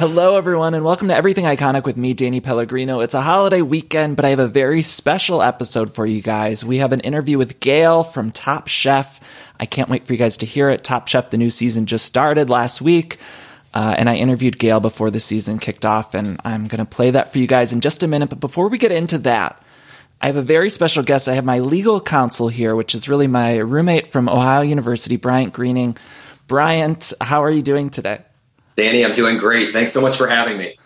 Hello, everyone, and welcome to Everything Iconic with me, Danny Pellegrino. It's a holiday weekend, but I have a very special episode for you guys. We have an interview with Gail from Top Chef. I can't wait for you guys to hear it. Top Chef, the new season just started last week, and I interviewed Gail before the season kicked off, and I'm going to play that for you guys in just a minute. But before we get into that, I have a very special guest. I have my legal counsel here, which is really my roommate from Ohio University, Bryant Greening. Bryant, how are you doing today? Danny, I'm doing great. Thanks so much for having me.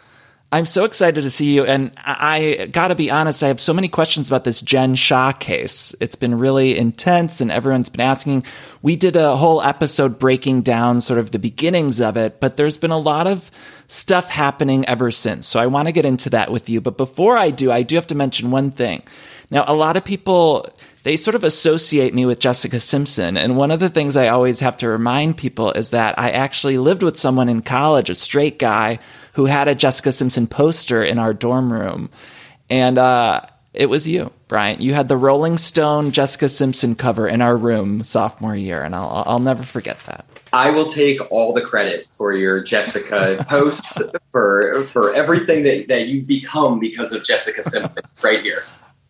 I'm so excited to see you. And I got to be honest, I have so many questions about this Jen Shah case. It's been really intense and everyone's been asking. We did a whole episode breaking down sort of the beginnings of it, but there's been a lot of stuff happening ever since. So I want to get into that with you. But before I do have to mention one thing. Now, a lot of people, they sort of associate me with Jessica Simpson. And one of the things I always have to remind people is that I actually lived with someone in college, a straight guy, who had a Jessica Simpson poster in our dorm room. And it was you, Bryant. You had the Rolling Stone Jessica Simpson cover in our room sophomore year. And I'll never forget that. I will take all the credit for your Jessica posts, for everything that you've become because of Jessica Simpson right here.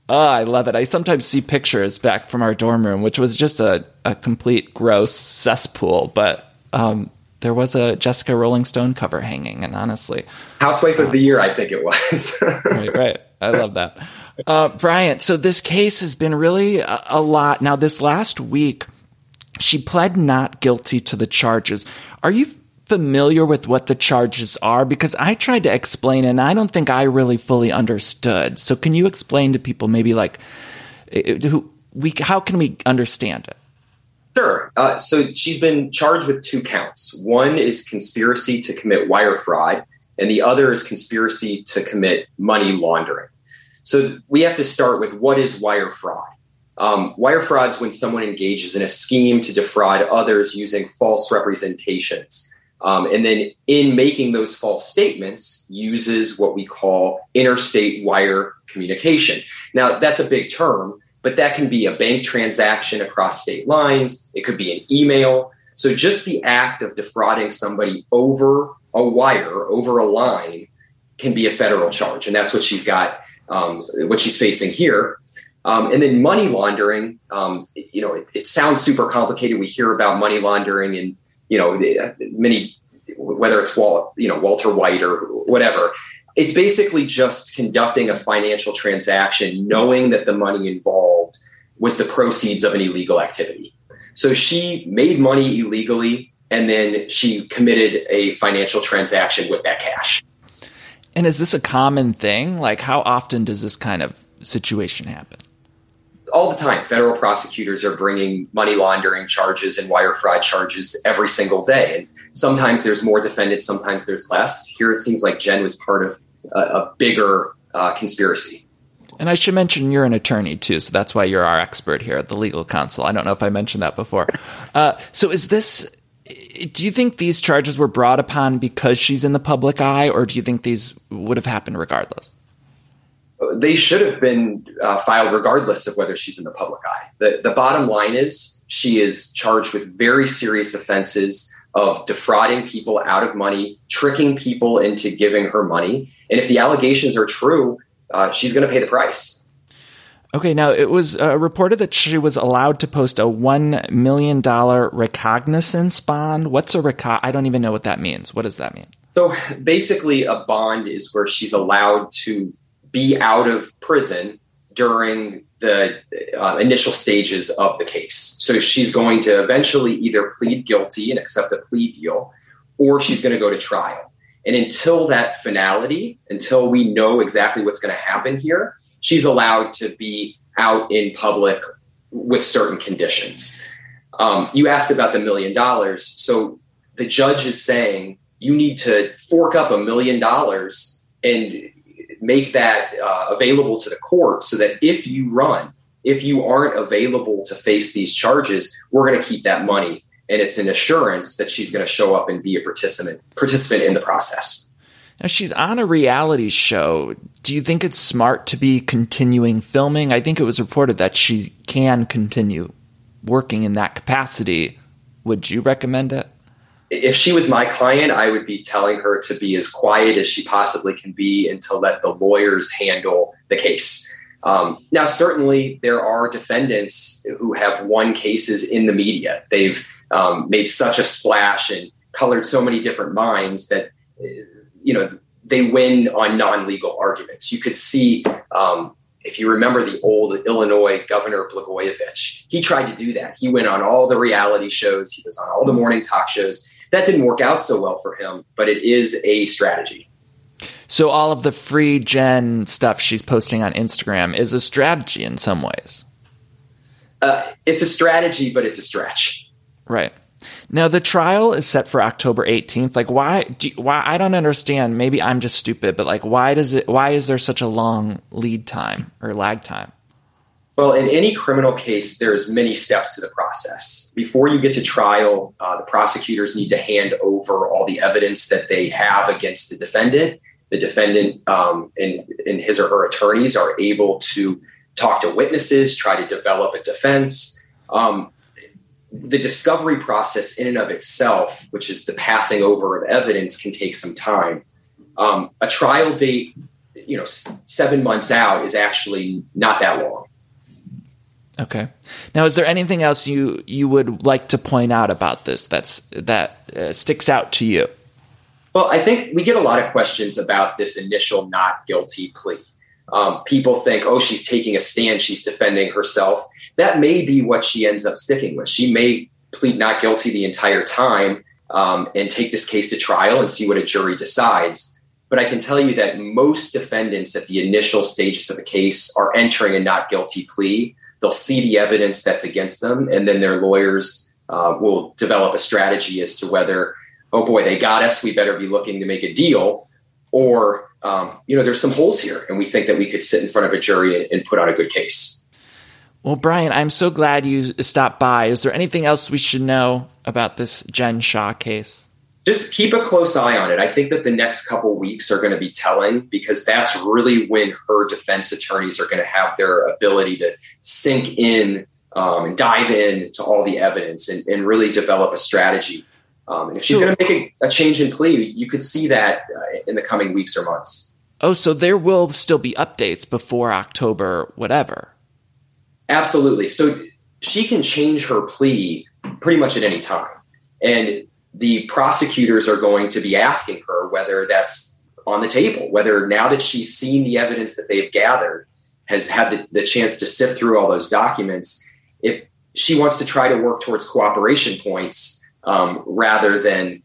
Oh, I love it. I sometimes see pictures back from our dorm room, which was just a complete gross cesspool. But there was a Jessica Rolling Stone cover hanging. And honestly, Housewife of the Year, I think it was. Right. I love that. Bryant, so this case has been really a lot. Now, this last week, she pled not guilty to the charges. Are you familiar with what the charges are? Because I tried to explain and I don't think I really fully understood. So can you explain to people maybe like how can we understand it? Sure. So she's been charged with two counts. One is conspiracy to commit wire fraud and the other is conspiracy to commit money laundering. So we have to start with what is wire fraud? Wire fraud is when someone engages in a scheme to defraud others using false representations. And then in making those false statements, uses what we call interstate wire communication. Now, that's a big term, but that can be a bank transaction across state lines. It could be an email. So just the act of defrauding somebody over a wire, over a line, can be a federal charge. And that's what she's got, what she's facing here. And then money laundering, it sounds super complicated. We hear about money laundering and whether it's Walter White or whatever, it's basically just conducting a financial transaction, knowing that the money involved was the proceeds of an illegal activity. So she made money illegally, and then she committed a financial transaction with that cash. And is this a common thing? Like, how often does this kind of situation happen? All the time. Federal prosecutors are bringing money laundering charges and wire fraud charges every single day. And sometimes there's more defendants, sometimes there's less. Here it seems like Jen was part of a bigger conspiracy. And I should mention you're an attorney too, so that's why you're our expert here at the legal counsel. I don't know if I mentioned that before. So is this, do you think these charges were brought upon because she's in the public eye, or do you think these would have happened regardless? They should have been filed regardless of whether she's in the public eye. The bottom line is she is charged with very serious offenses of defrauding people out of money, tricking people into giving her money. And if the allegations are true, she's going to pay the price. Okay. Now, it was reported that she was allowed to post a $1 million recognizance bond. What's a I don't even know what that means. What does that mean? So basically a bond is where she's allowed to be out of prison during the initial stages of the case. So she's going to eventually either plead guilty and accept a plea deal, or she's going to go to trial. And until that finality, until we know exactly what's going to happen here, she's allowed to be out in public with certain conditions. You asked about the $1 million. So the judge is saying you need to fork up $1 million and make that available to the court so that if you run, if you aren't available to face these charges, we're going to keep that money. And it's an assurance that she's going to show up and be a participant in the process. Now, she's on a reality show. Do you think it's smart to be continuing filming? I think it was reported that she can continue working in that capacity. Would you recommend it? If she was my client, I would be telling her to be as quiet as she possibly can be and to let the lawyers handle the case. Now, certainly there are defendants who have won cases in the media. They've made such a splash and colored so many different minds that, you know, they win on non-legal arguments. You could see, if you remember the old Illinois Governor Blagojevich, he tried to do that. He went on all the reality shows. He was on all the morning talk shows. That didn't work out so well for him, but it is a strategy. So all of the free Jen stuff she's posting on Instagram is a strategy in some ways. It's a strategy, but it's a stretch. Right. Now, the trial is set for October 18th. Like, why? I don't understand. Maybe I'm just stupid, but like, why is there such a long lead time or lag time? Well, in any criminal case, there's many steps to the process. Before you get to trial, the prosecutors need to hand over all the evidence that they have against the defendant. The defendant and his or her attorneys are able to talk to witnesses, try to develop a defense. The discovery process in and of itself, which is the passing over of evidence, can take some time. A trial date, 7 months out is actually not that long. Okay. Now, is there anything else you would like to point out about this that sticks out to you? Well, I think we get a lot of questions about this initial not guilty plea. People think, oh, she's taking a stand, she's defending herself. That may be what she ends up sticking with. She may plead not guilty the entire time and take this case to trial and see what a jury decides. But I can tell you that most defendants at the initial stages of a case are entering a not guilty plea. They'll see the evidence that's against them, and then their lawyers will develop a strategy as to whether, oh boy, they got us, we better be looking to make a deal, or, there's some holes here, and we think that we could sit in front of a jury and put on a good case. Well, Brian, I'm so glad you stopped by. Is there anything else we should know about this Jen Shah case? Just keep a close eye on it. I think that the next couple weeks are going to be telling, because that's really when her defense attorneys are going to have their ability to sink in and dive in to all the evidence and really develop a strategy. And if she's going to make a change in plea, you could see that in the coming weeks or months. Oh, so there will still be updates before October, whatever. Absolutely. So she can change her plea pretty much at any time. And the prosecutors are going to be asking her whether that's on the table, whether now that she's seen the evidence that they've gathered, has had the chance to sift through all those documents, if she wants to try to work towards cooperation points rather than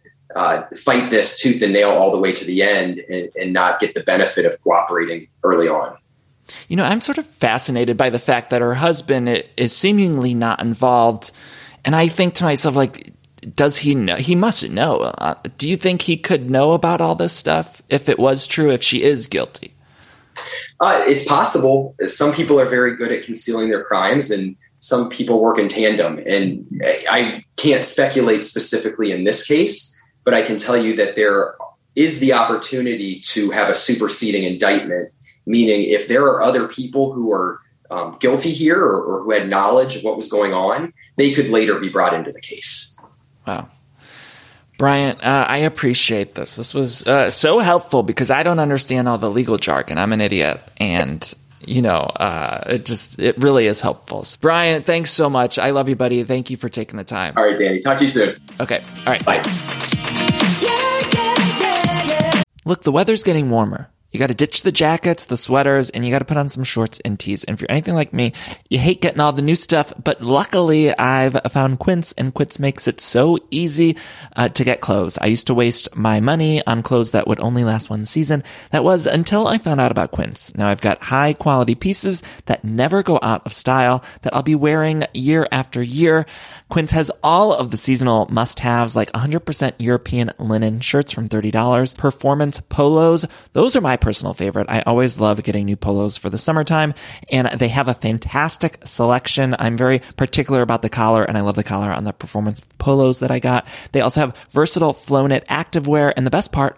fight this tooth and nail all the way to the end and not get the benefit of cooperating early on. I'm sort of fascinated by the fact that her husband is seemingly not involved. And I think to myself, like, does he know? He mustn't know. Do you think he could know about all this stuff if it was true, if she is guilty? It's possible. Some people are very good at concealing their crimes, and some people work in tandem. And I can't speculate specifically in this case, but I can tell you that there is the opportunity to have a superseding indictment, meaning if there are other people who are guilty here or who had knowledge of what was going on, they could later be brought into the case. Wow. Bryant, I appreciate this. This was so helpful because I don't understand all the legal jargon. I'm an idiot. And it really is helpful. So, Brian, thanks so much. I love you, buddy. Thank you for taking the time. All right, Danny. Talk to you soon. Okay. All right. Bye. Look, the weather's getting warmer. You got to ditch the jackets, the sweaters, and you got to put on some shorts and tees. And if you're anything like me, you hate getting all the new stuff, but luckily I've found Quince, and Quince makes it so easy to get clothes. I used to waste my money on clothes that would only last one season. That was until I found out about Quince. Now I've got high quality pieces that never go out of style that I'll be wearing year after year. Quince has all of the seasonal must-haves like 100% European linen shirts from $30, performance polos. Those are my personal favorite. I always love getting new polos for the summertime, and they have a fantastic selection. I'm very particular about the collar, and I love the collar on the performance polos that I got. They also have versatile flow knit activewear, and the best part,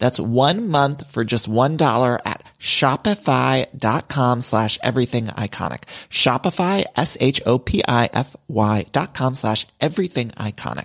That's 1 month for just $1 at shopify.com/everythingiconic. Shopify, Shopify.com/everythingiconic.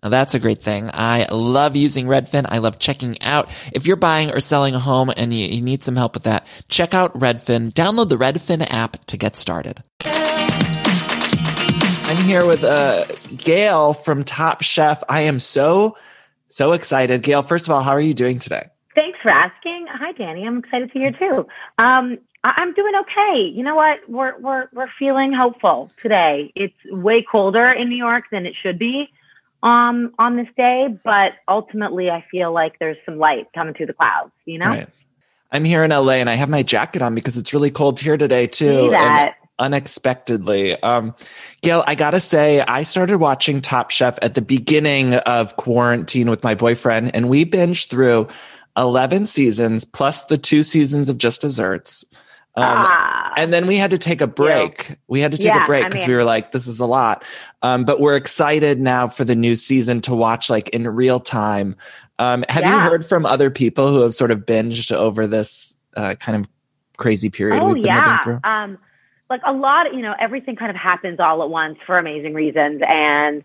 Now that's a great thing. I love using Redfin. I love checking out. If you're buying or selling a home and you need some help with that, check out Redfin. Download the Redfin app to get started. I'm here with Gail from Top Chef. I am so excited. Gail, first of all, how are you doing today? Thanks for asking. Hi, Danny. I'm excited to hear too. I'm doing okay. You know what? We're feeling hopeful today. It's way colder in New York than it should be on this day, but ultimately I feel like there's some light coming through the clouds, you know? Right. I'm here in LA and I have my jacket on because it's really cold here today too. See that. Unexpectedly. Gail, I gotta say, I started watching Top Chef at the beginning of quarantine with my boyfriend, and we binged through 11 seasons plus the 2 seasons of Just Desserts. And then we had to take a break. We had to take a break because we were like, this is a lot. But we're excited now for the new season to watch like in real time. Have you heard from other people who have sort of binged over this kind of crazy period we've been living through? Like a lot, everything kind of happens all at once for amazing reasons. And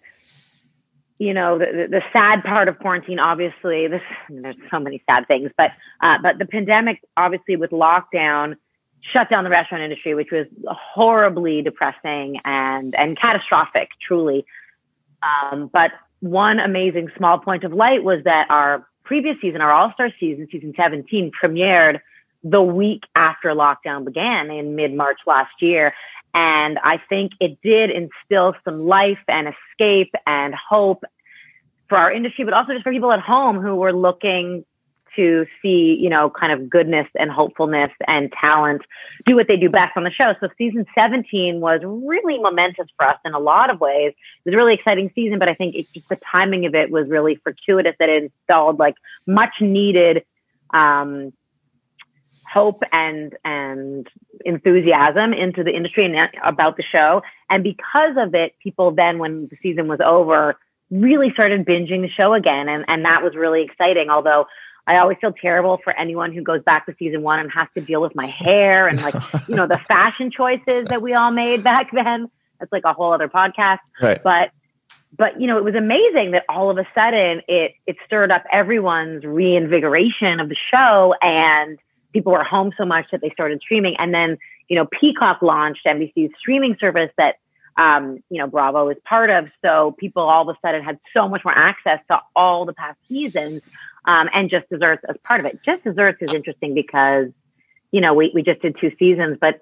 you know, the sad part of quarantine, obviously, there's so many sad things, but the pandemic, obviously, with lockdown, shut down the restaurant industry, which was horribly depressing and catastrophic, truly. But one amazing small point of light was that our previous season, our All-Star season, season 17, premiered the week after lockdown began in mid-March last year. And I think it did instill some life and escape and hope for our industry, but also just for people at home who were looking to see, you know, kind of goodness and hopefulness and talent do what they do best on the show. So season 17 was really momentous for us in a lot of ways. It was a really exciting season, but I think it's just the timing of it was really fortuitous that it installed like much needed hope and enthusiasm into the industry and about the show. And because of it, people then, when the season was over, really started binging the show again. And that was really exciting. Although I always feel terrible for anyone who goes back to season one and has to deal with my hair and, like, you know, the fashion choices that we all made back then. That's like a whole other podcast. Right. But, you know, it was amazing that all of a sudden it stirred up everyone's reinvigoration of the show, and people were home so much that they started streaming. And then, you know, Peacock launched, NBC's streaming service that, you know, Bravo is part of. So people all of a sudden had so much more access to all the past seasons, and Just Desserts as part of it. Just Desserts is interesting because, you know, we just did two seasons, but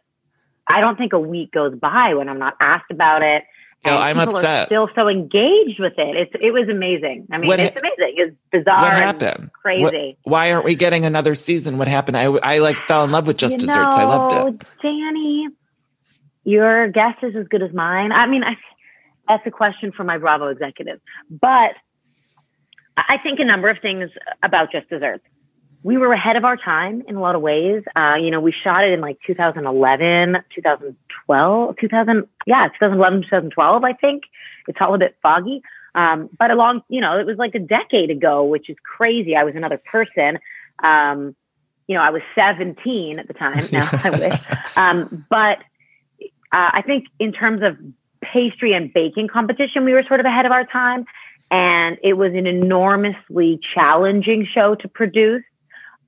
I don't think a week goes by when I'm not asked about it. No, I'm upset. Still so engaged with it. It was amazing. I mean, it's amazing. It's bizarre. What happened? Crazy. Why aren't we getting another season? What happened? I like fell in love with Just Desserts. I loved it. Danny, your guess is as good as mine. I mean, that's a question for my Bravo executive, but I think a number of things about Just Desserts. We were ahead of our time in a lot of ways. You know, we shot it in like 2011, 2012, I think. It's all a bit foggy. But along, you know, it was like a decade ago, which is crazy. I was another person. You know, I was 17 at the time. Now I wish. But I think in terms of pastry and baking competition, we were sort of ahead of our time. And it was an enormously challenging show to produce.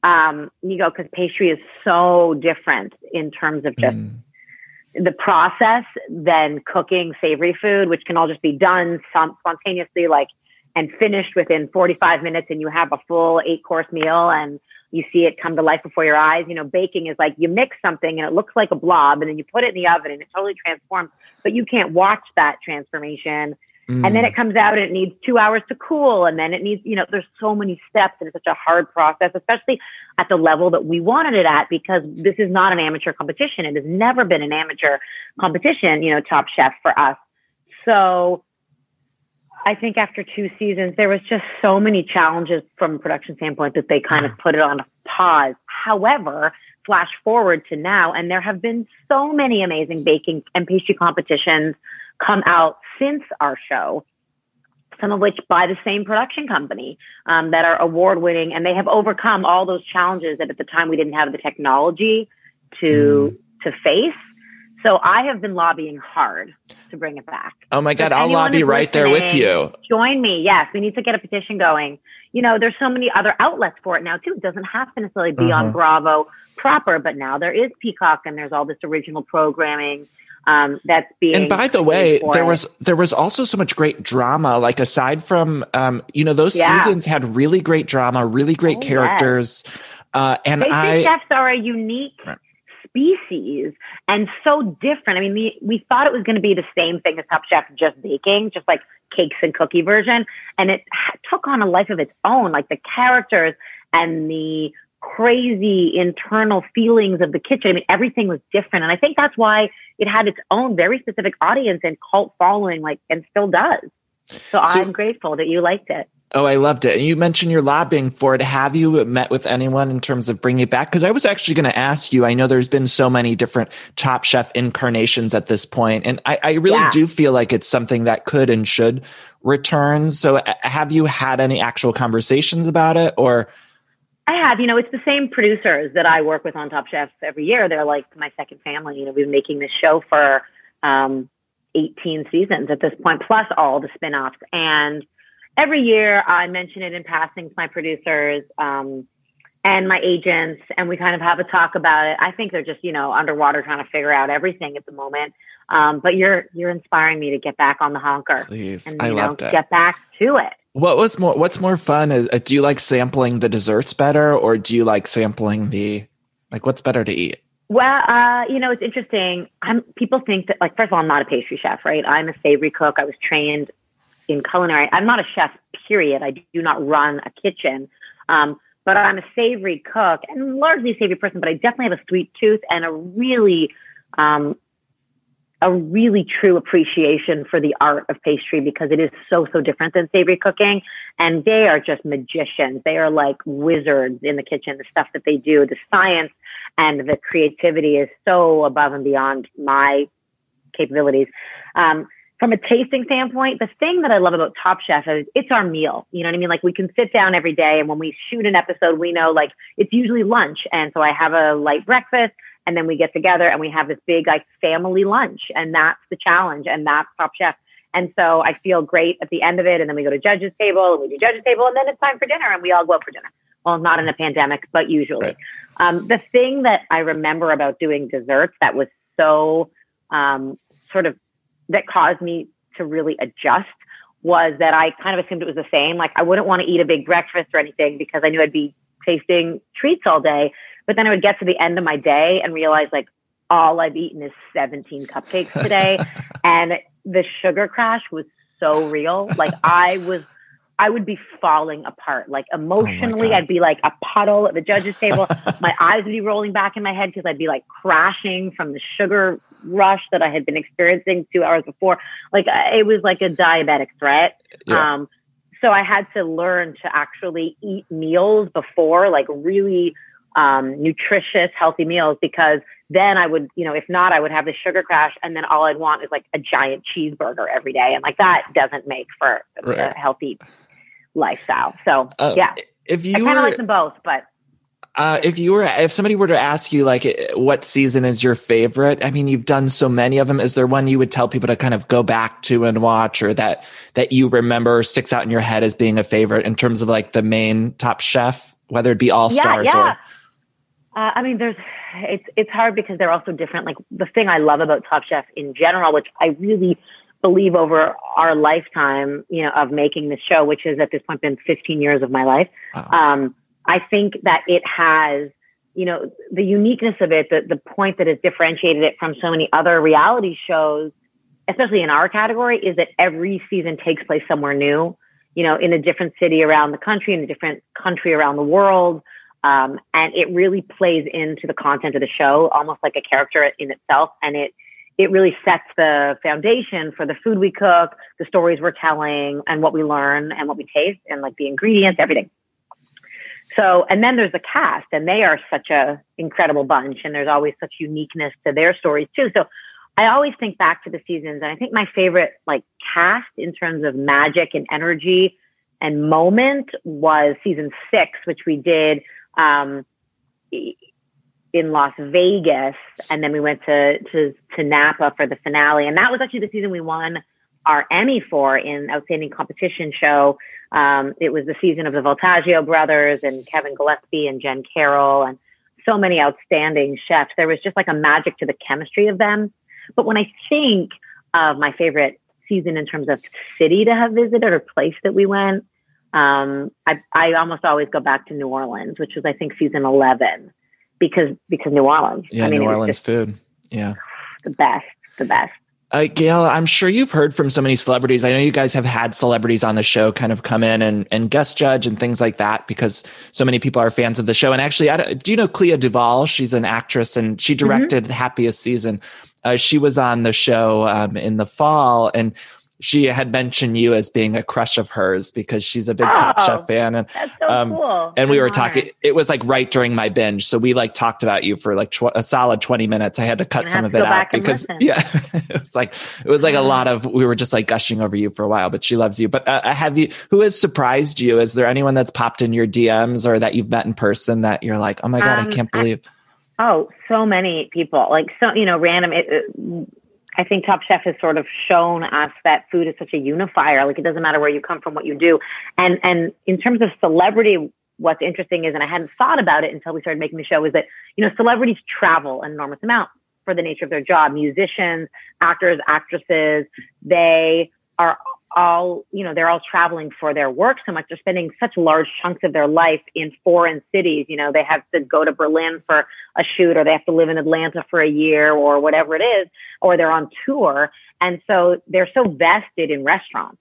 You know, because pastry is so different in terms of just the process than cooking savory food, which can all just be done spontaneously, like, and finished within 45 minutes, and you have a full 8-course meal and you see it come to life before your eyes. You know, baking is like you mix something and it looks like a blob, and then you put it in the oven and it totally transforms, but you can't watch that transformation. And then it comes out and it needs 2 hours to cool. And then it needs, you know, there's so many steps, and it's such a hard process, especially at the level that we wanted it at, because this is not an amateur competition. It has never been an amateur competition, you know, Top Chef for us. So I think after two seasons, there was just so many challenges from a production standpoint that they kind of put it on pause. However, flash forward to now, and there have been so many amazing baking and pastry competitions come out since our show, some of which by the same production company, that are award-winning, and they have overcome all those challenges that at the time we didn't have the technology to face. So I have been lobbying hard to bring it back. Oh my God, I'll lobby right there with you. Join me. Yes, we need to get a petition going. You know, there's so many other outlets for it now too. It doesn't have to necessarily be on Bravo proper, but now there is Peacock, and there's all this original programming. That's being. And by the way, there was also so much great drama. Like, aside from, you know, those seasons had really great drama, really great characters. Yes. And pastry chefs are a unique species and so different. I mean, we thought it was going to be the same thing as Top Chef, just baking, just like cakes and cookie version. And it took on a life of its own, like the characters and the crazy internal feelings of the kitchen. I mean, everything was different. And I think that's why it had its own very specific audience and cult following, like, and still does. So I'm grateful that you liked it. Oh, I loved it. And you mentioned you're lobbying for it. Have you met with anyone in terms of bringing it back? Because I was actually going to ask you, I know there's been so many different Top Chef incarnations at this point, and I really do feel like it's something that could and should return. So have you had any actual conversations about it, or... I have, you know, it's the same producers that I work with on Top Chef every year. They're like my second family. You know, we've been making this show for 18 seasons at this point, plus all the spinoffs. And every year I mention it in passing to my producers and my agents, and we kind of have a talk about it. I think they're just, you know, underwater trying to figure out everything at the moment. But you're inspiring me to get back on the honker. Please, and, I loved it. Get back to it. What's more fun is, do you like sampling the desserts better, or do you like sampling the, like, what's better to eat? Well, you know, it's interesting. People think that, like, first of all, I'm not a pastry chef, right? I'm a savory cook. I was trained in culinary. I'm not a chef, period. I do not run a kitchen. But I'm a savory cook and largely a savory person, but I definitely have a sweet tooth and a really true appreciation for the art of pastry, because it is so, so different than savory cooking. And they are just magicians. They are like wizards in the kitchen. The stuff that they do, the science and the creativity is so above and beyond my capabilities. From a tasting standpoint, the thing that I love about Top Chef is it's our meal. You know what I mean? Like, we can sit down every day, and when we shoot an episode, we know, like, it's usually lunch. And so I have a light breakfast, and then we get together and we have this big, like, family lunch, and that's the challenge, and that's Top Chef. And so I feel great at the end of it. And then we go to judges table, and we do judges table, and then it's time for dinner, and we all go out for dinner. Well, not in a pandemic, but usually. Right. The thing that I remember about doing desserts that was so sort of, that caused me to really adjust, was that I kind of assumed it was the same. Like, I wouldn't want to eat a big breakfast or anything because I knew I'd be tasting treats all day. But then I would get to the end of my day and realize, like, all I've eaten is 17 cupcakes today. And the sugar crash was so real. Like, I would be falling apart. Like, emotionally, I'd be like a puddle at the judges' table. My eyes would be rolling back in my head because I'd be like crashing from the sugar rush that I had been experiencing 2 hours before. Like, it was like a diabetic threat. Yeah. So I had to learn to actually eat meals before, like, really nutritious, healthy meals, because then I would, you know, if not, I would have the sugar crash, and then all I'd want is like a giant cheeseburger every day. And like, that doesn't make for a healthy lifestyle. So yeah, if you kind of like them both, but if somebody were to ask you, like, what season is your favorite? I mean, you've done so many of them. Is there one you would tell people to kind of go back to and watch, or that you remember sticks out in your head as being a favorite in terms of, like, the main Top Chef, whether it be All Stars or? I mean, it's hard because they're also different. Like, the thing I love about Top Chef in general, which I really believe over our lifetime, you know, of making this show, which is at this point been 15 years of my life. Wow. I think that it has, you know, the uniqueness of it, the point that has differentiated it from so many other reality shows, especially in our category, is that every season takes place somewhere new, you know, in a different city around the country, in a different country around the world. And it really plays into the content of the show, almost like a character in itself. And it really sets the foundation for the food we cook, the stories we're telling, and what we learn and what we taste, and, like, the ingredients, everything. So, and then there's the cast, and they are such a incredible bunch, and there's always such uniqueness to their stories too. So I always think back to the seasons, and I think my favorite, like, cast in terms of magic and energy and moment was season 6, which we did in Las Vegas. And then we went to Napa for the finale. And that was actually the season we won our Emmy for in Outstanding Competition Show. It was the season of the Voltaggio brothers and Kevin Gillespie and Jen Carroll and so many outstanding chefs. There was just like a magic to the chemistry of them. But when I think of my favorite season in terms of city to have visited or place that we went, I almost always go back to New Orleans, which was, I think, season 11 because New Orleans. Yeah, I mean, New Orleans food. Yeah. The best. Gail, I'm sure you've heard from so many celebrities. I know you guys have had celebrities on the show kind of come in and guest judge and things like that, because so many people are fans of the show. And actually, do you know Clea Duvall? She's an actress, and she directed Happiest Season. She was on the show in the fall, and she had mentioned you as being a crush of hers because she's a big Top Chef fan. And that's so cool. And we were talking, it was like right during my binge. So we like talked about you for like a solid 20 minutes. I had to cut some of it out because it was like a lot of, we were just like gushing over you for a while, but she loves you. But who has surprised you? Is there anyone that's popped in your DMs or that you've met in person that you're like, oh my God, I can't believe. So many people, like, so, you know, random, I think Top Chef has sort of shown us that food is such a unifier. Like, it doesn't matter where you come from, what you do. And in terms of celebrity, what's interesting is, and I hadn't thought about it until we started making the show, is that, you know, celebrities travel an enormous amount for the nature of their job. Musicians, actors, actresses, they are all, you know, they're all traveling for their work so much. They're spending such large chunks of their life in foreign cities. You know, they have to go to Berlin for a shoot, or they have to live in Atlanta for a year, or whatever it is, or they're on tour. And so they're so vested in restaurants,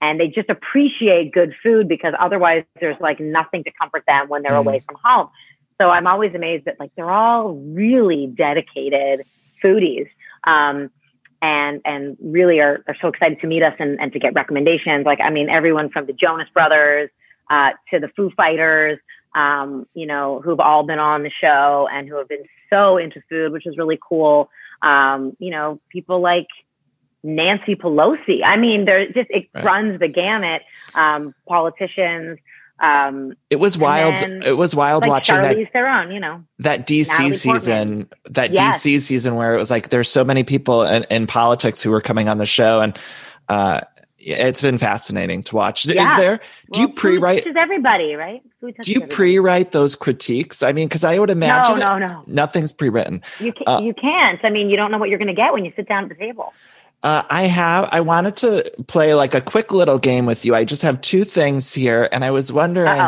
and they just appreciate good food, because otherwise there's like nothing to comfort them when they're away from home. So I'm always amazed that, like, they're all really dedicated foodies. And really are so excited to meet us and to get recommendations. Like, I mean, everyone from the Jonas Brothers to the Foo Fighters, you know, who've all been on the show and who have been so into food, which is really cool. You know, people like Nancy Pelosi. I mean, there just, it runs the gamut. Politicians. It was wild. It was wild, like, watching Charlize Theron, you know, that DC season, DC season, where it was like, there's so many people in politics who were coming on the show, and it's been fascinating to watch. Yeah. Is there, do you pre-write? Food touches everybody, right? Food touches everybody. Pre-write those critiques? I mean, because I would imagine no, nothing's pre-written. You can't. I mean, you don't know what you're going to get when you sit down at the table. I wanted to play like a quick little game with you. I just have two things here. And I was wondering,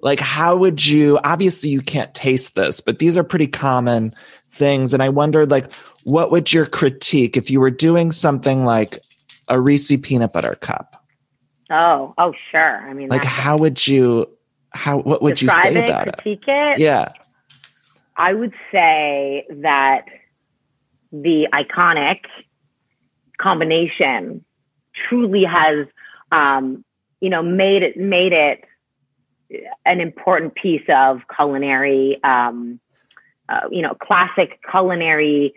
like, how would you, obviously you can't taste this, but these are pretty common things. And I wondered, like, what would your critique if you were doing something like a Reese's peanut butter cup? Oh, sure. I mean, like, what would you say about it? Critique it? Yeah. I would say that the iconic combination truly has, you know, made it an important piece of culinary, you know, classic culinary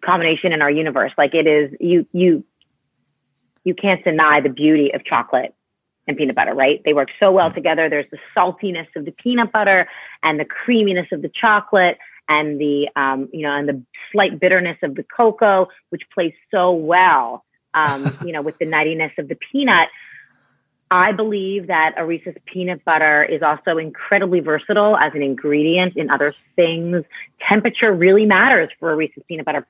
combination in our universe. Like, it is, you can't deny the beauty of chocolate and peanut butter, right? They work so well together. There's the saltiness of the peanut butter and the creaminess of the chocolate, and the, you know, and the slight bitterness of the cocoa, which plays so well, you know, with the nuttiness of the peanut. I believe that Reese's peanut butter is also incredibly versatile as an ingredient in other things. Temperature really matters for Reese's peanut butter.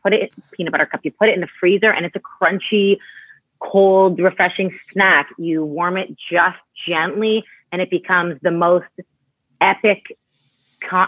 Peanut butter cup, you put it in the freezer, and it's a crunchy, cold, refreshing snack. You warm it just gently, and it becomes the most epic,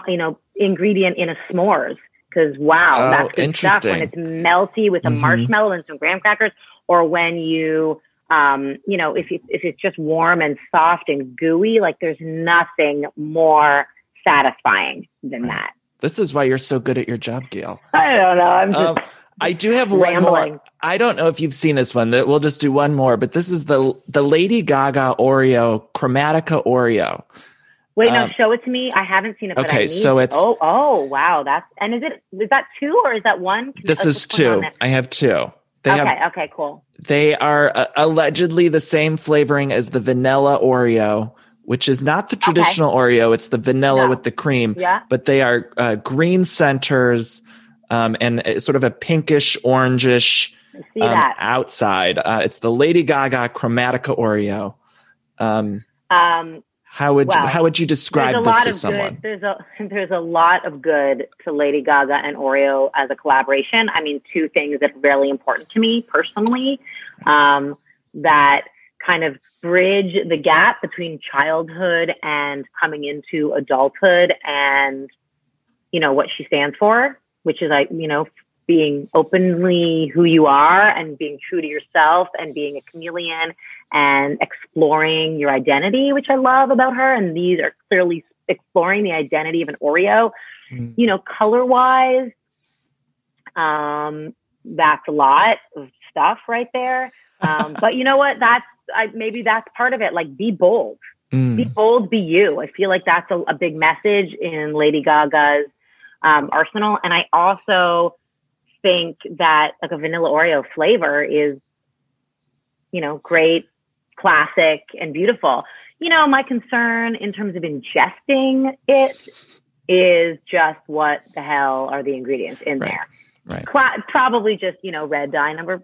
you know, ingredient in a s'mores, because that's good stuff when it's melty with a marshmallow and some graham crackers, or when you, you know, if it's just warm and soft and gooey, like, there's nothing more satisfying than that. This is why you're so good at your job, Gail. I don't know. I'm just I do have one more. I don't know if you've seen this one. We'll just do one more, but this is the Lady Gaga Oreo, Chromatica Oreo. Wait, no, show it to me. I haven't seen it. Okay, but I need it's wow, is that two or is that one? This is two. I have two. Okay, cool. They are allegedly the same flavoring as the vanilla Oreo, which is not the traditional Oreo. It's the vanilla with the cream. Yeah. But they are green centers, and sort of a pinkish, orangish outside. It's the Lady Gaga Chromatica Oreo. How would you describe this to someone? There's a lot of good to Lady Gaga and Oreo as a collaboration. I mean, two things that are really important to me personally, that kind of bridge the gap between childhood and coming into adulthood, and, you know, what she stands for, which is, like, you know, being openly who you are and being true to yourself and being a chameleon and exploring your identity, which I love about her. And these are clearly exploring the identity of an Oreo. You know, color wise, that's a lot of stuff right there. But you know what? Maybe that's part of it. Like, be bold, be bold, be you. I feel like that's a big message in Lady Gaga's arsenal. And I also think that, like, a vanilla Oreo flavor is, you know, great, classic, and beautiful. You know, my concern in terms of ingesting it is just, what the hell are the ingredients in there? Right. Probably just, you know, red dye number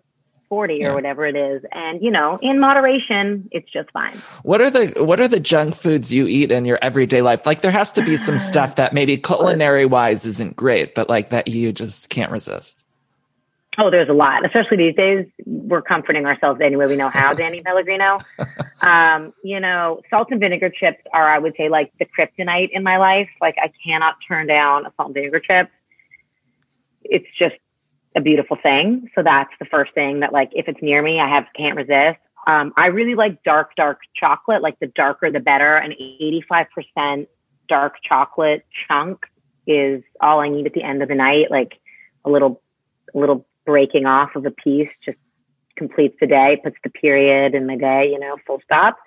40 or whatever it is. And, you know, in moderation, it's just fine. What are the junk foods you eat in your everyday life? Like, there has to be some stuff that maybe culinary wise isn't great, but like that you just can't resist. Oh, there's a lot, especially these days. We're comforting ourselves any way we know how, Danny Pellegrino. You know, salt and vinegar chips are, I would say, like the kryptonite in my life. Like, I cannot turn down a salt and vinegar chip. It's just a beautiful thing. So that's the first thing that, like, if it's near me, can't resist. I really like dark chocolate. Like, the darker, the better. An 85% dark chocolate chunk is all I need at the end of the night. Like, a little breaking off of a piece just completes the day, puts the period in my day, you know, full stop.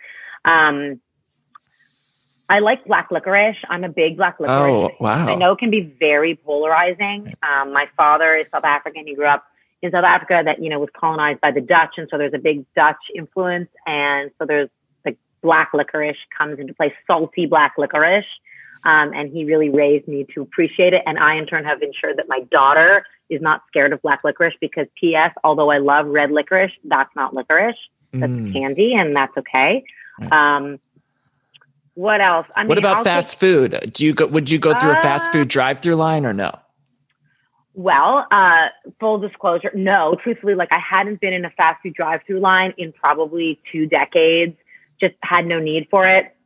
I like black licorice. I'm a big black licorice. Oh, wow. I know it can be very polarizing. My father is South African. He grew up in South Africa that, you know, was colonized by the Dutch. And so there's a big Dutch influence. And so there's like black licorice comes into play, salty black licorice. And he really raised me to appreciate it. And I, in turn, have ensured that my daughter is not scared of black licorice because, P.S., although I love red licorice, that's not licorice. That's candy, and that's okay. Right. What else? I mean, what about fast food? Would you go through a fast food drive-through line or no? Well, full disclosure, no. Truthfully, like, I hadn't been in a fast food drive-through line in probably 2 decades. Just had no need for it.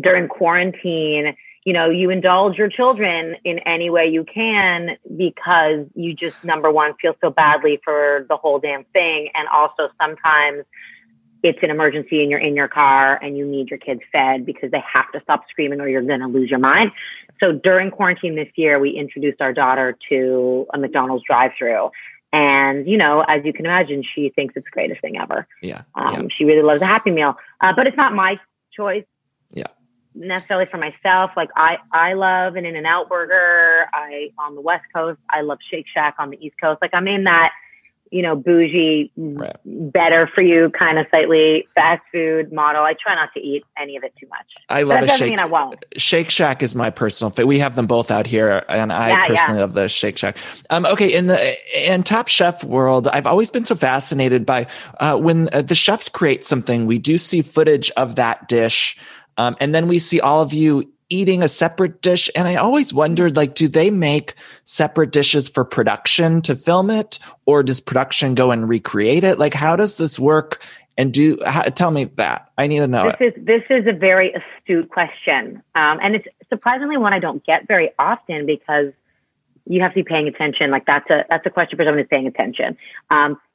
During quarantine, you know, you indulge your children in any way you can because you just, number one, feel so badly for the whole damn thing. And also sometimes it's an emergency and you're in your car and you need your kids fed because they have to stop screaming or you're going to lose your mind. So during quarantine this year, we introduced our daughter to a McDonald's drive-through. And, you know, as you can imagine, she thinks it's the greatest thing ever. Yeah. She really loves a Happy Meal, but it's not my choice. Yeah. Necessarily for myself. Like, I love an In-N-Out burger. On the West Coast, I love Shake Shack on the East Coast. Like, I'm in that, you know, bougie, right, better for you kind of slightly fast food model. I try not to eat any of it too much. I love that doesn't mean I won't. Shake Shack is my personal favorite. We have them both out here, and I personally love the Shake Shack. Okay, in Top Chef world, I've always been so fascinated by when the chefs create something, we do see footage of that dish, and then we see all of you eating a separate dish. And I always wondered, like, do they make separate dishes for production to film it, or does production go and recreate it? Like, how does this work? And tell me that. I need to know. This is a very astute question. And it's surprisingly one I don't get very often because you have to be paying attention. Like, that's a question for someone who's paying attention.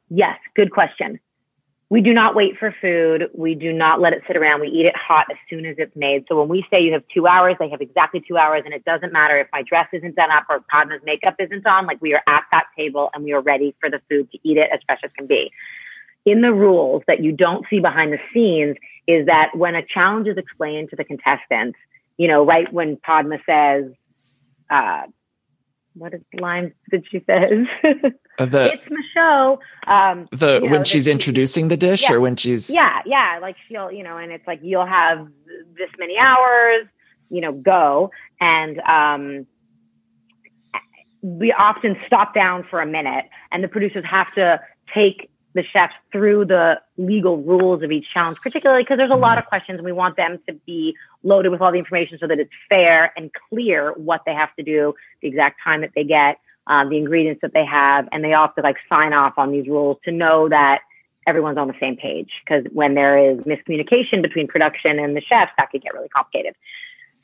Yes. Good question. We do not wait for food. We do not let it sit around. We eat it hot as soon as it's made. So when we say you have 2 hours, they have exactly 2 hours. And it doesn't matter if my dress isn't done up or Padma's makeup isn't on. Like, we are at that table and we are ready for the food to eat it as fresh as can be. In the rules that you don't see behind the scenes is that when a challenge is explained to the contestants, you know, right when Padma says, what is the line that she says? It's Michelle. When she's introducing the dish or when she's... Yeah. Like, she'll, you know, and it's like, you'll have this many hours, you know, go. And we often stop down for a minute and the producers have to take the chefs through the legal rules of each challenge, particularly because there's a lot of questions and we want them to be loaded with all the information so that it's fair and clear what they have to do, the exact time that they get, the ingredients that they have. And they also like sign off on these rules to know that everyone's on the same page. Because when there is miscommunication between production and the chefs, that could get really complicated.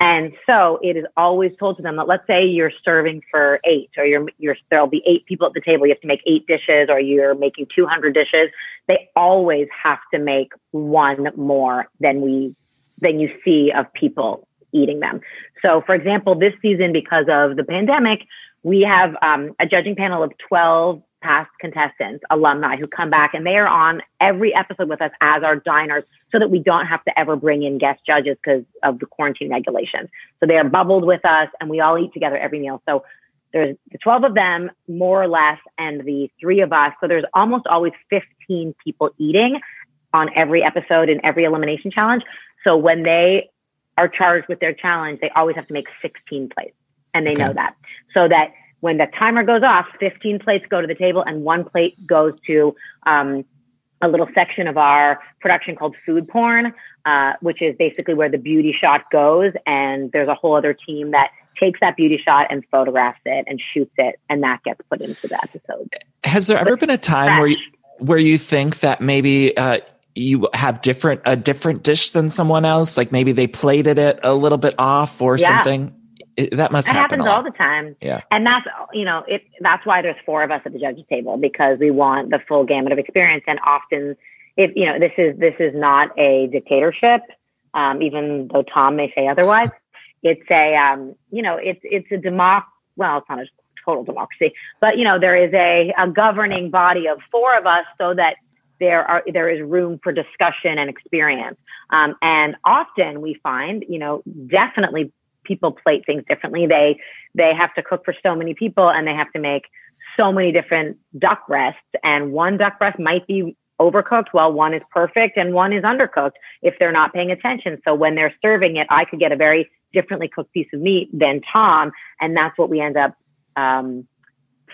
And so it is always told to them that, let's say you're serving for 8 or there'll be 8 people at the table. You have to make 8 dishes or you're making 200 dishes. They always have to make one more than you see of people eating them. So for example, this season, because of the pandemic, we have a judging panel of 12 past contestants, alumni who come back, and they are on every episode with us as our diners so that we don't have to ever bring in guest judges because of the quarantine regulations. So they are bubbled with us and we all eat together every meal. So there's the 12 of them, more or less, and the 3 of us. So there's almost always 15 people eating on every episode in every elimination challenge. So when they are charged with their challenge, they always have to make 16 plates, and they know that. So that when the timer goes off, 15 plates go to the table and one plate goes to a little section of our production called food porn, which is basically where the beauty shot goes. And there's a whole other team that takes that beauty shot and photographs it and shoots it. And that gets put into the episode. Has there ever been a time where you think that maybe you have a different dish than someone else? Like maybe they plated it a little bit off or something? That must happen. It happens all the time. Yeah. And that's, that's why there's four of us at the judges table, because we want the full gamut of experience. And often this is not a dictatorship, even though Tom may say otherwise. It's a, it's not a total democracy, but there is a governing body of four of us so that there is room for discussion and experience. And often we find, definitely people plate things differently. They have to cook for so many people and they have to make so many different duck breasts, and one duck breast might be overcooked while one is perfect and one is undercooked if they're not paying attention. So when they're serving it, I could get a very differently cooked piece of meat than Tom. And that's what we end up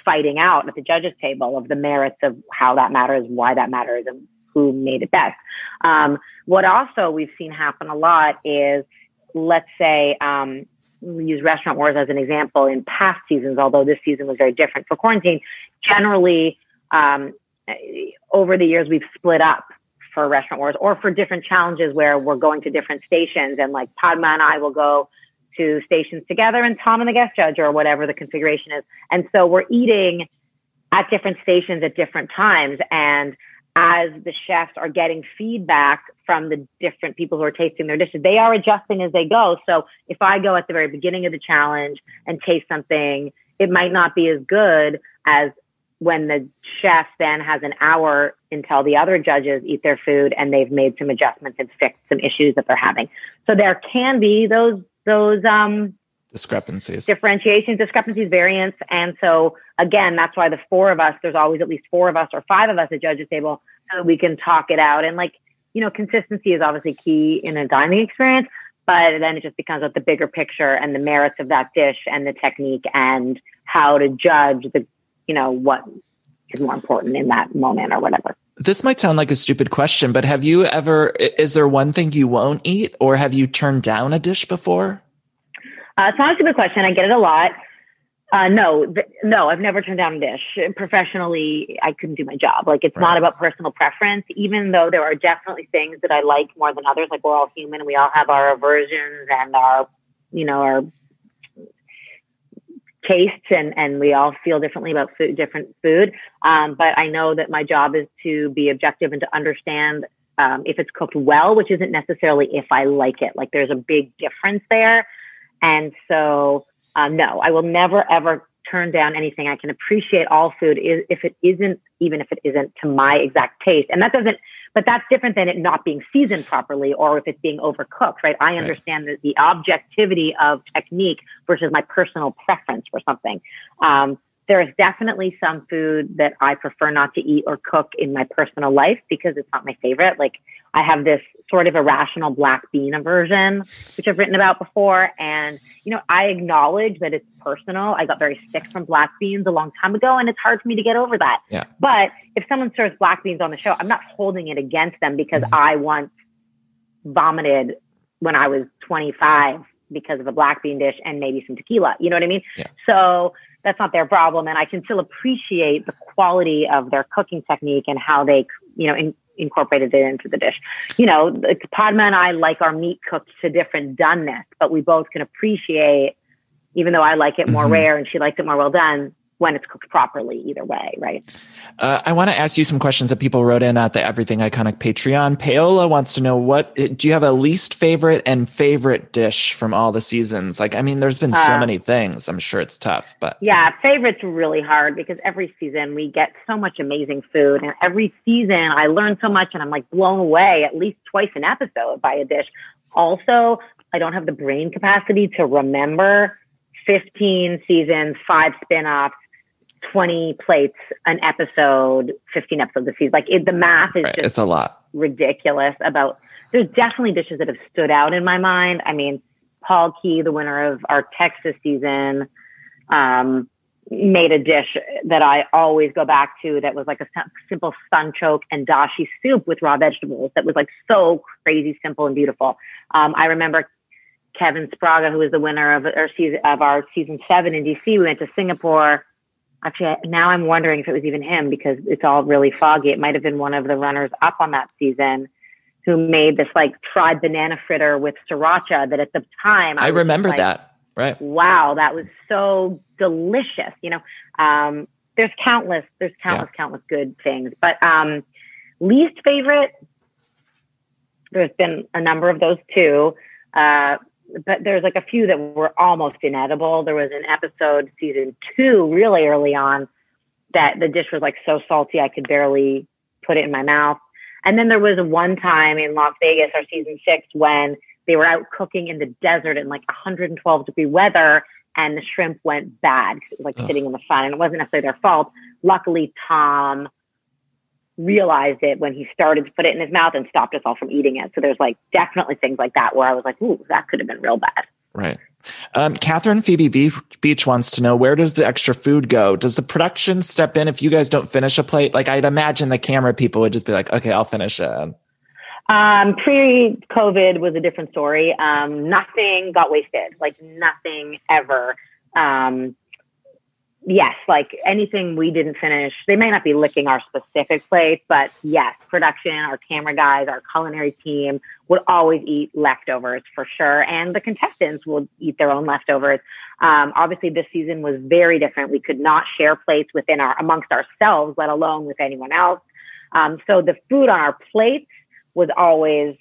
fighting out at the judges table, of the merits of how that matters, why that matters, and who made it best. What also we've seen happen a lot is, let's say, we use restaurant wars as an example in past seasons, although this season was very different for quarantine. Generally, over the years, we've split up for restaurant wars or for different challenges where we're going to different stations, and like Padma and I will go to stations together, and Tom and the guest judge, or whatever the configuration is. And so we're eating at different stations at different times. And as the chefs are getting feedback from the different people who are tasting their dishes, they are adjusting as they go. So if I go at the very beginning of the challenge and taste something, it might not be as good as when the chef then has an hour until the other judges eat their food and they've made some adjustments and fixed some issues that they're having. So there can be those discrepancies, differentiations, discrepancies, variance. And so again, that's why the four of us, there's always at least four of us or five of us at judges table so that we can talk it out. And consistency is obviously key in a dining experience, but then it just becomes about the bigger picture and the merits of that dish and the technique and how to judge the, what is more important in that moment or whatever. This might sound like a stupid question, but is there one thing you won't eat, or have you turned down a dish before? It's not a stupid question. I get it a lot. No, I've never turned down a dish. Professionally, I couldn't do my job. Like, it's right. Not about personal preference, even though there are definitely things that I like more than others. Like, we're all human. We all have our aversions and our, our tastes, and we all feel differently about different food. But I know that my job is to be objective and to understand if it's cooked well, which isn't necessarily if I like it. Like, there's a big difference there. And so, no, I will never, ever turn down anything. I can appreciate all food even if it isn't to my exact taste. And but that's different than it not being seasoned properly or if it's being overcooked, right? I understand that the objectivity of technique versus my personal preference for something. There is definitely some food that I prefer not to eat or cook in my personal life because it's not my favorite. Like, I have this sort of irrational black bean aversion, which I've written about before. And, I acknowledge that it's personal. I got very sick from black beans a long time ago, and it's hard for me to get over that. Yeah. But if someone serves black beans on the show, I'm not holding it against them because I once vomited when I was 25 because of a black bean dish and maybe some tequila. You know what I mean? Yeah. So that's not their problem. And I can still appreciate the quality of their cooking technique and how they, incorporated it into the dish. Padma and I like our meat cooked to different doneness, but we both can appreciate, even though I like it more rare and she likes it more well done, when it's cooked properly either way, right? I want to ask you some questions that people wrote in at the Everything Iconic Patreon. Paola wants to know, do you have a least favorite and favorite dish from all the seasons? Like, I mean, there's been so many things. I'm sure it's tough, but... Yeah, favorite's really hard because every season we get so much amazing food, and every season I learn so much and I'm like blown away at least twice an episode by a dish. Also, I don't have the brain capacity to remember 15 seasons, 5 spin-offs, 20 plates an episode, 15 episodes a season. Like, the math is just it's a lot. Ridiculous. There's definitely dishes that have stood out in my mind. I mean, Paul Key, the winner of our Texas season, made a dish that I always go back to that was like a simple sunchoke and dashi soup with raw vegetables that was like so crazy simple and beautiful. I remember Kevin Spraga, who was the winner of our season 7 in DC. We went to Singapore. Actually, now I'm wondering if it was even him because it's all really foggy. It might have been one of the runners up on that season who made this like fried banana fritter with sriracha that at the time I remember like, that. Right. Wow. That was so delicious. You know, there's countless good things, but least favorite, there's been a number of those too. But there's like a few that were almost inedible. There was an episode, season 2, really early on, that the dish was like so salty I could barely put it in my mouth. And then there was one time in Las Vegas, our season 6, when they were out cooking in the desert in like 112 degree weather and the shrimp went bad because it was like sitting in the sun and it wasn't necessarily their fault. Luckily, Tom realized it when he started to put it in his mouth and stopped us all from eating it. So there's like definitely things like that where I was like, ooh, that could have been real bad. Right. Catherine Phoebe Beach wants to know, where does the extra food go? Does the production step in if you guys don't finish a plate? Like I'd imagine the camera people would just be like, okay, I'll finish it. Pre-COVID was a different story. Nothing got wasted, like nothing ever. Yes, like anything we didn't finish, they may not be licking our specific plate, but yes, production, our camera guys, our culinary team would always eat leftovers for sure. And the contestants will eat their own leftovers. Obviously this season was very different. We could not share plates amongst ourselves, let alone with anyone else. So the food on our plates was always,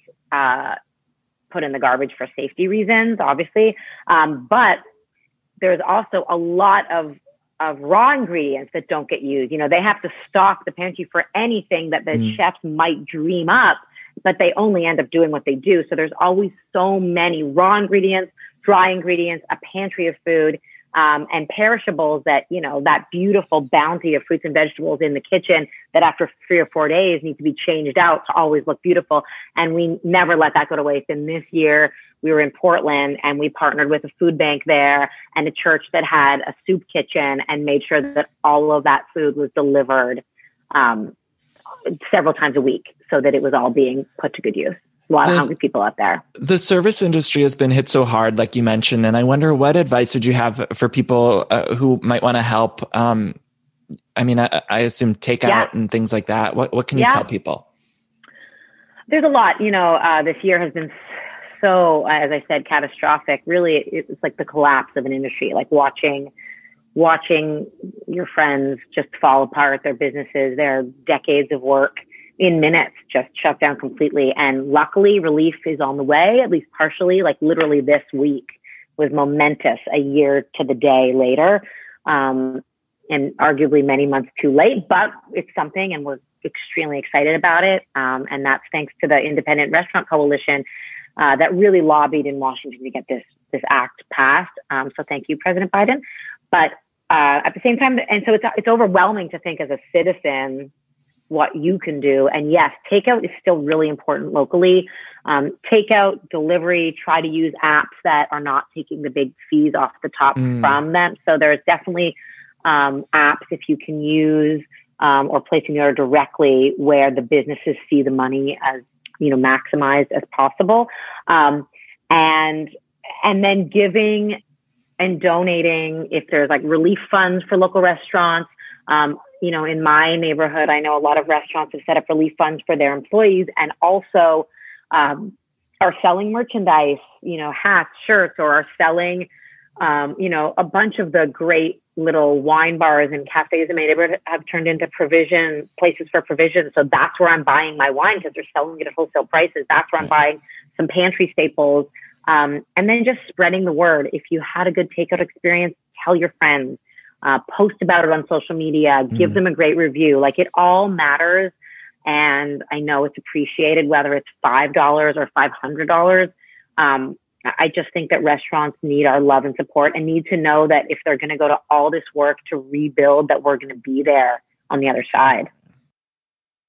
put in the garbage for safety reasons, obviously. But there's also a lot of raw ingredients that don't get used. You know, they have to stock the pantry for anything that the chefs might dream up, but they only end up doing what they do. So there's always so many raw ingredients, dry ingredients, a pantry of food, and perishables that, you know, that beautiful bounty of fruits and vegetables in the kitchen that after 3 or 4 days need to be changed out to always look beautiful. And we never let that go to waste. And this year we were in Portland and we partnered with a food bank there and a church that had a soup kitchen and made sure that all of that food was delivered several times a week so that it was all being put to good use. A lot of hungry people out there. The service industry has been hit so hard, like you mentioned, and I wonder what advice would you have for people who might want to help? I mean, I assume takeout and things like that. What can you tell people? There's a lot. You know, this year has been so, as I said, catastrophic. Really, it's like the collapse of an industry, like watching your friends just fall apart, their businesses, their decades of work in minutes just shut down completely. And luckily relief is on the way, at least partially, like literally this week was momentous a year to the day later. And arguably many months too late, but it's something and we're extremely excited about it. And that's thanks to the Independent Restaurant Coalition that really lobbied in Washington to get this act passed. So thank you, President Biden. But at the same time, and so it's overwhelming to think as a citizen what you can do. And yes, takeout is still really important locally. Takeout, delivery, try to use apps that are not taking the big fees off the top from them. So there's definitely apps if you can use or placing your order directly where the businesses see the money as, you know, maximized as possible. And then giving and donating if there's like relief funds for local restaurants. You know, in my neighborhood, I know a lot of restaurants have set up relief funds for their employees and also are selling merchandise, you know, hats, shirts, or are selling, you know, a bunch of the great little wine bars and cafes in my neighborhood have turned into provision places for provision. So that's where I'm buying my wine because they're selling it at wholesale prices. That's where I'm buying some pantry staples. And then just spreading the word. If you had a good takeout experience, tell your friends. Post about it on social media, give them a great review. Like it all matters. And I know it's appreciated, whether it's $5 or $500. I just think that restaurants need our love and support and need to know that if they're going to go to all this work to rebuild, that we're going to be there on the other side.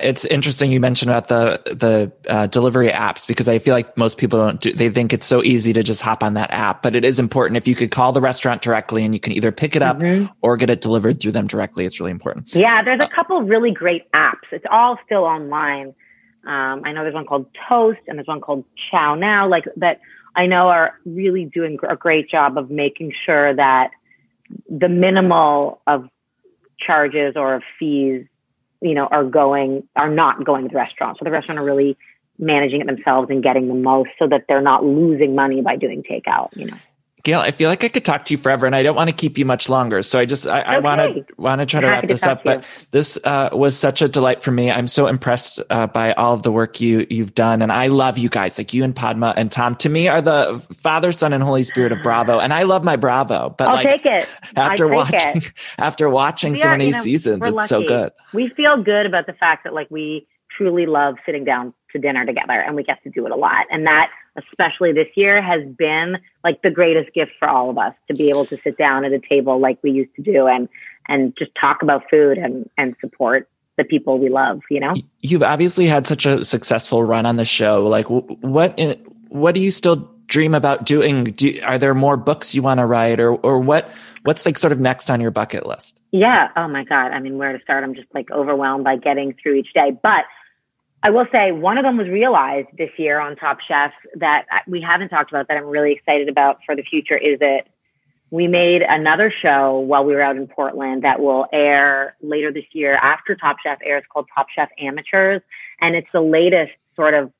It's interesting you mentioned about the delivery apps, because I feel like most people they think it's so easy to just hop on that app, but it is important if you could call the restaurant directly and you can either pick it up or get it delivered through them directly. It's really important. Yeah, there's a couple really great apps. It's all still online. I know there's one called Toast and there's one called Chow Now, like that I know are really doing a great job of making sure that the minimal of charges or of fees, you know, are not going to the restaurant. So the restaurant are really managing it themselves and getting the most so that they're not losing money by doing takeout, you know. Gail, I feel like I could talk to you forever and I don't want to keep you much longer. So I want to try to wrap this up, but this was such a delight for me. I'm so impressed by all of the work you've done. And I love you guys, like you and Padma and Tom, to me are the Father, Son, and Holy Spirit of Bravo. And I love my Bravo, but after watching so many seasons, it's so good. We feel good about the fact that like we truly love sitting down to dinner together and we get to do it a lot. And that, especially this year, has been like the greatest gift for all of us to be able to sit down at a table like we used to do and just talk about food and support the people we love, you know? You've obviously had such a successful run on the show. Like what do you still dream about doing? Are there more books you want to write or what's like sort of next on your bucket list? Yeah. Oh my God. I mean, where to start? I'm just like overwhelmed by getting through each day, but I will say one of them was realized this year on Top Chef that we haven't talked about that I'm really excited about for the future is that we made another show while we were out in Portland that will air later this year after Top Chef airs called Top Chef Amateurs. And it's the latest sort of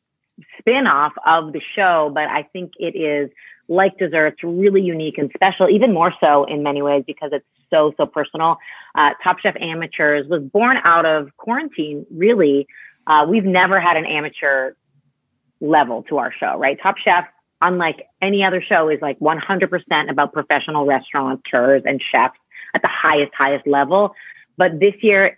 spin-off of the show, but I think it is, like Desserts, really unique and special, even more so in many ways because it's so personal. Top Chef Amateurs was born out of quarantine, really. We've never had an amateur level to our show, right? Top Chef, unlike any other show, is like 100% about professional restaurateurs and chefs at the highest level. But this year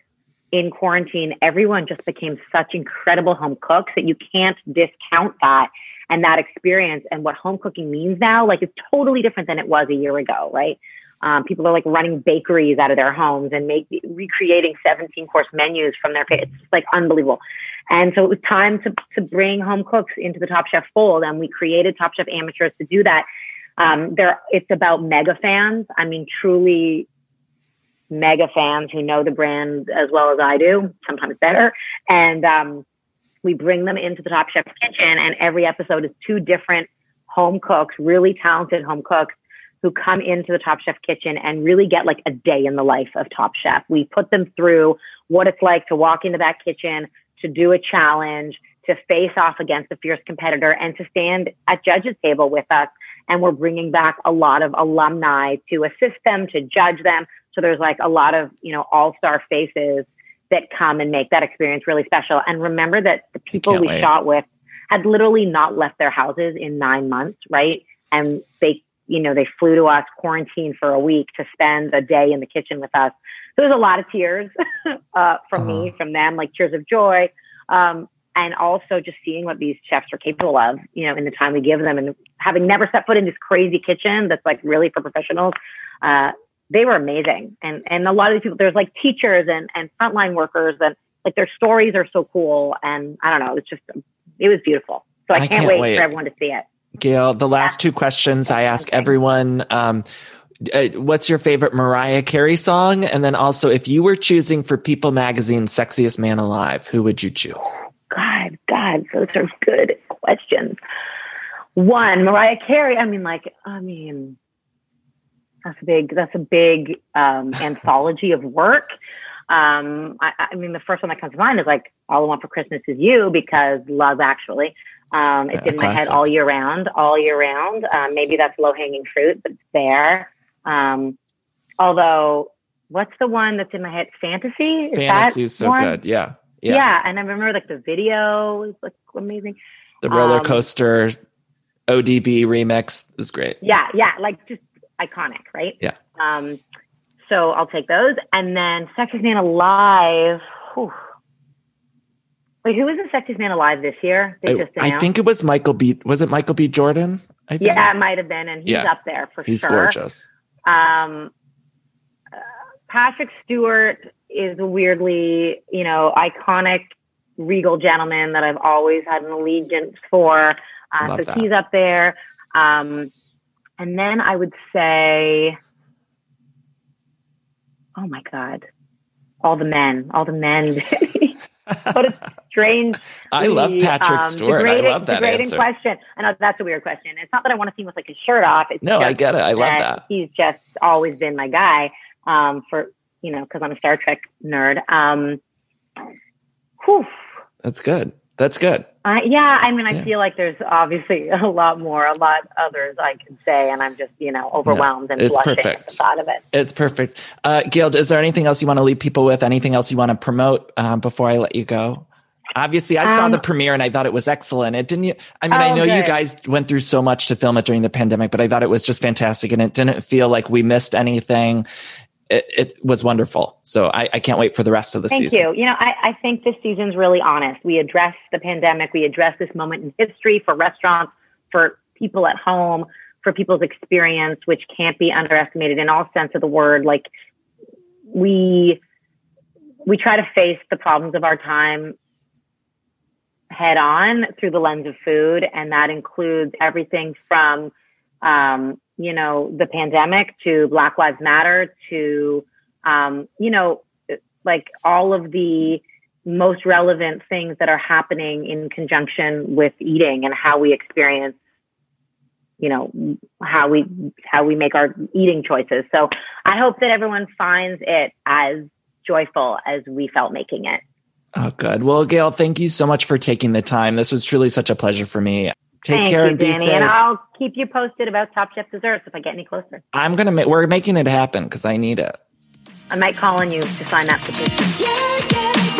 in quarantine, everyone just became such incredible home cooks that you can't discount that and that experience and what home cooking means now. Like, it's totally different than it was a year ago, right? People are like running bakeries out of their homes and recreating 17-course menus from their face. It's just like unbelievable. And so it was time to bring home cooks into the Top Chef fold. And we created Top Chef Amateurs to do that. It's about mega fans. I mean, truly mega fans who know the brand as well as I do, sometimes better. And we bring them into the Top Chef kitchen. And every episode is two different home cooks, really talented home cooks, who come into the Top Chef kitchen and really get like a day in the life of Top Chef. We put them through what it's like to walk into that kitchen, to do a challenge, to face off against a fierce competitor, and to stand at judges' table with us. And we're bringing back a lot of alumni to assist them, to judge them. So there's like a lot of, you know, all-star faces that come and make that experience really special. And remember that the people we shot with had literally not left their houses in 9 months, right? And they, you know, they flew to us, quarantined for a week to spend a day in the kitchen with us. So there's a lot of tears from me, from them, like tears of joy. And also just seeing what these chefs are capable of, you know, in the time we give them, and having never set foot in this crazy kitchen that's like really for professionals. They were amazing. And a lot of these people, there's like teachers and frontline workers, and like their stories are so cool. And I don't know, it's just, it was beautiful. So I can't wait for everyone to see it. Gail, the last two questions I ask everyone, what's your favorite Mariah Carey song? And then also, if you were choosing for People Magazine's Sexiest Man Alive, who would you choose? God, those are good questions. One, Mariah Carey. I mean, that's a big anthology of work. I mean, the first one that comes to mind is like All I Want for Christmas Is You, because Love Actually. It's in my head all year round. Maybe that's low hanging fruit, but it's there. Although, what's the one that's in my head? Fantasy? Fantasy is so good. Yeah. And I remember like the video was like amazing. The roller coaster ODB remix is great. Yeah. Like just iconic, right? Yeah. So I'll take those. And then Sexiest Man Alive. Whew. Wait, who was the Sexiest Man Alive this year? I think it was Michael B. Was it Michael B. Jordan? I think. Yeah, it might have been. And he's up there for sure. He's gorgeous. Patrick Stewart is a weirdly, you know, iconic regal gentleman that I've always had an allegiance for. So he's up there. And then I would say, oh my God, all the men. What a strange. I love Patrick Stewart. I love that answer. Question. I know that's a weird question. It's not that I want to see him with like his shirt off. It's no, I get it. I love that. He's just always been my guy for, you know, because I'm a Star Trek nerd. That's good. I feel like there's obviously a lot others I can say, and I'm just, you know, overwhelmed and blushing at the thought of it. It's perfect. Gail, is there anything else you want to leave people with? Anything else you want to promote before I let you go? Obviously, I saw the premiere and I thought it was excellent. It didn't. I mean, I know you guys went through so much to film it during the pandemic, but I thought it was just fantastic, and it didn't feel like we missed anything. It was wonderful. So I can't wait for the rest of the season. Thank you. You know, I think this season's really honest. We address the pandemic. We address this moment in history for restaurants, for people at home, for people's experience, which can't be underestimated in all sense of the word. Like we try to face the problems of our time head on through the lens of food. And that includes everything from, you know, the pandemic to Black Lives Matter to, you know, like all of the most relevant things that are happening in conjunction with eating and how we experience, you know, how we make our eating choices. So I hope that everyone finds it as joyful as we felt making it. Oh, good. Well, Gail, thank you so much for taking the time. This was truly such a pleasure for me. Take care, and be safe. And I'll keep you posted about Top Chef Desserts if I get any closer. We're making it happen because I need it. I might call on you to sign that petition. Yeah.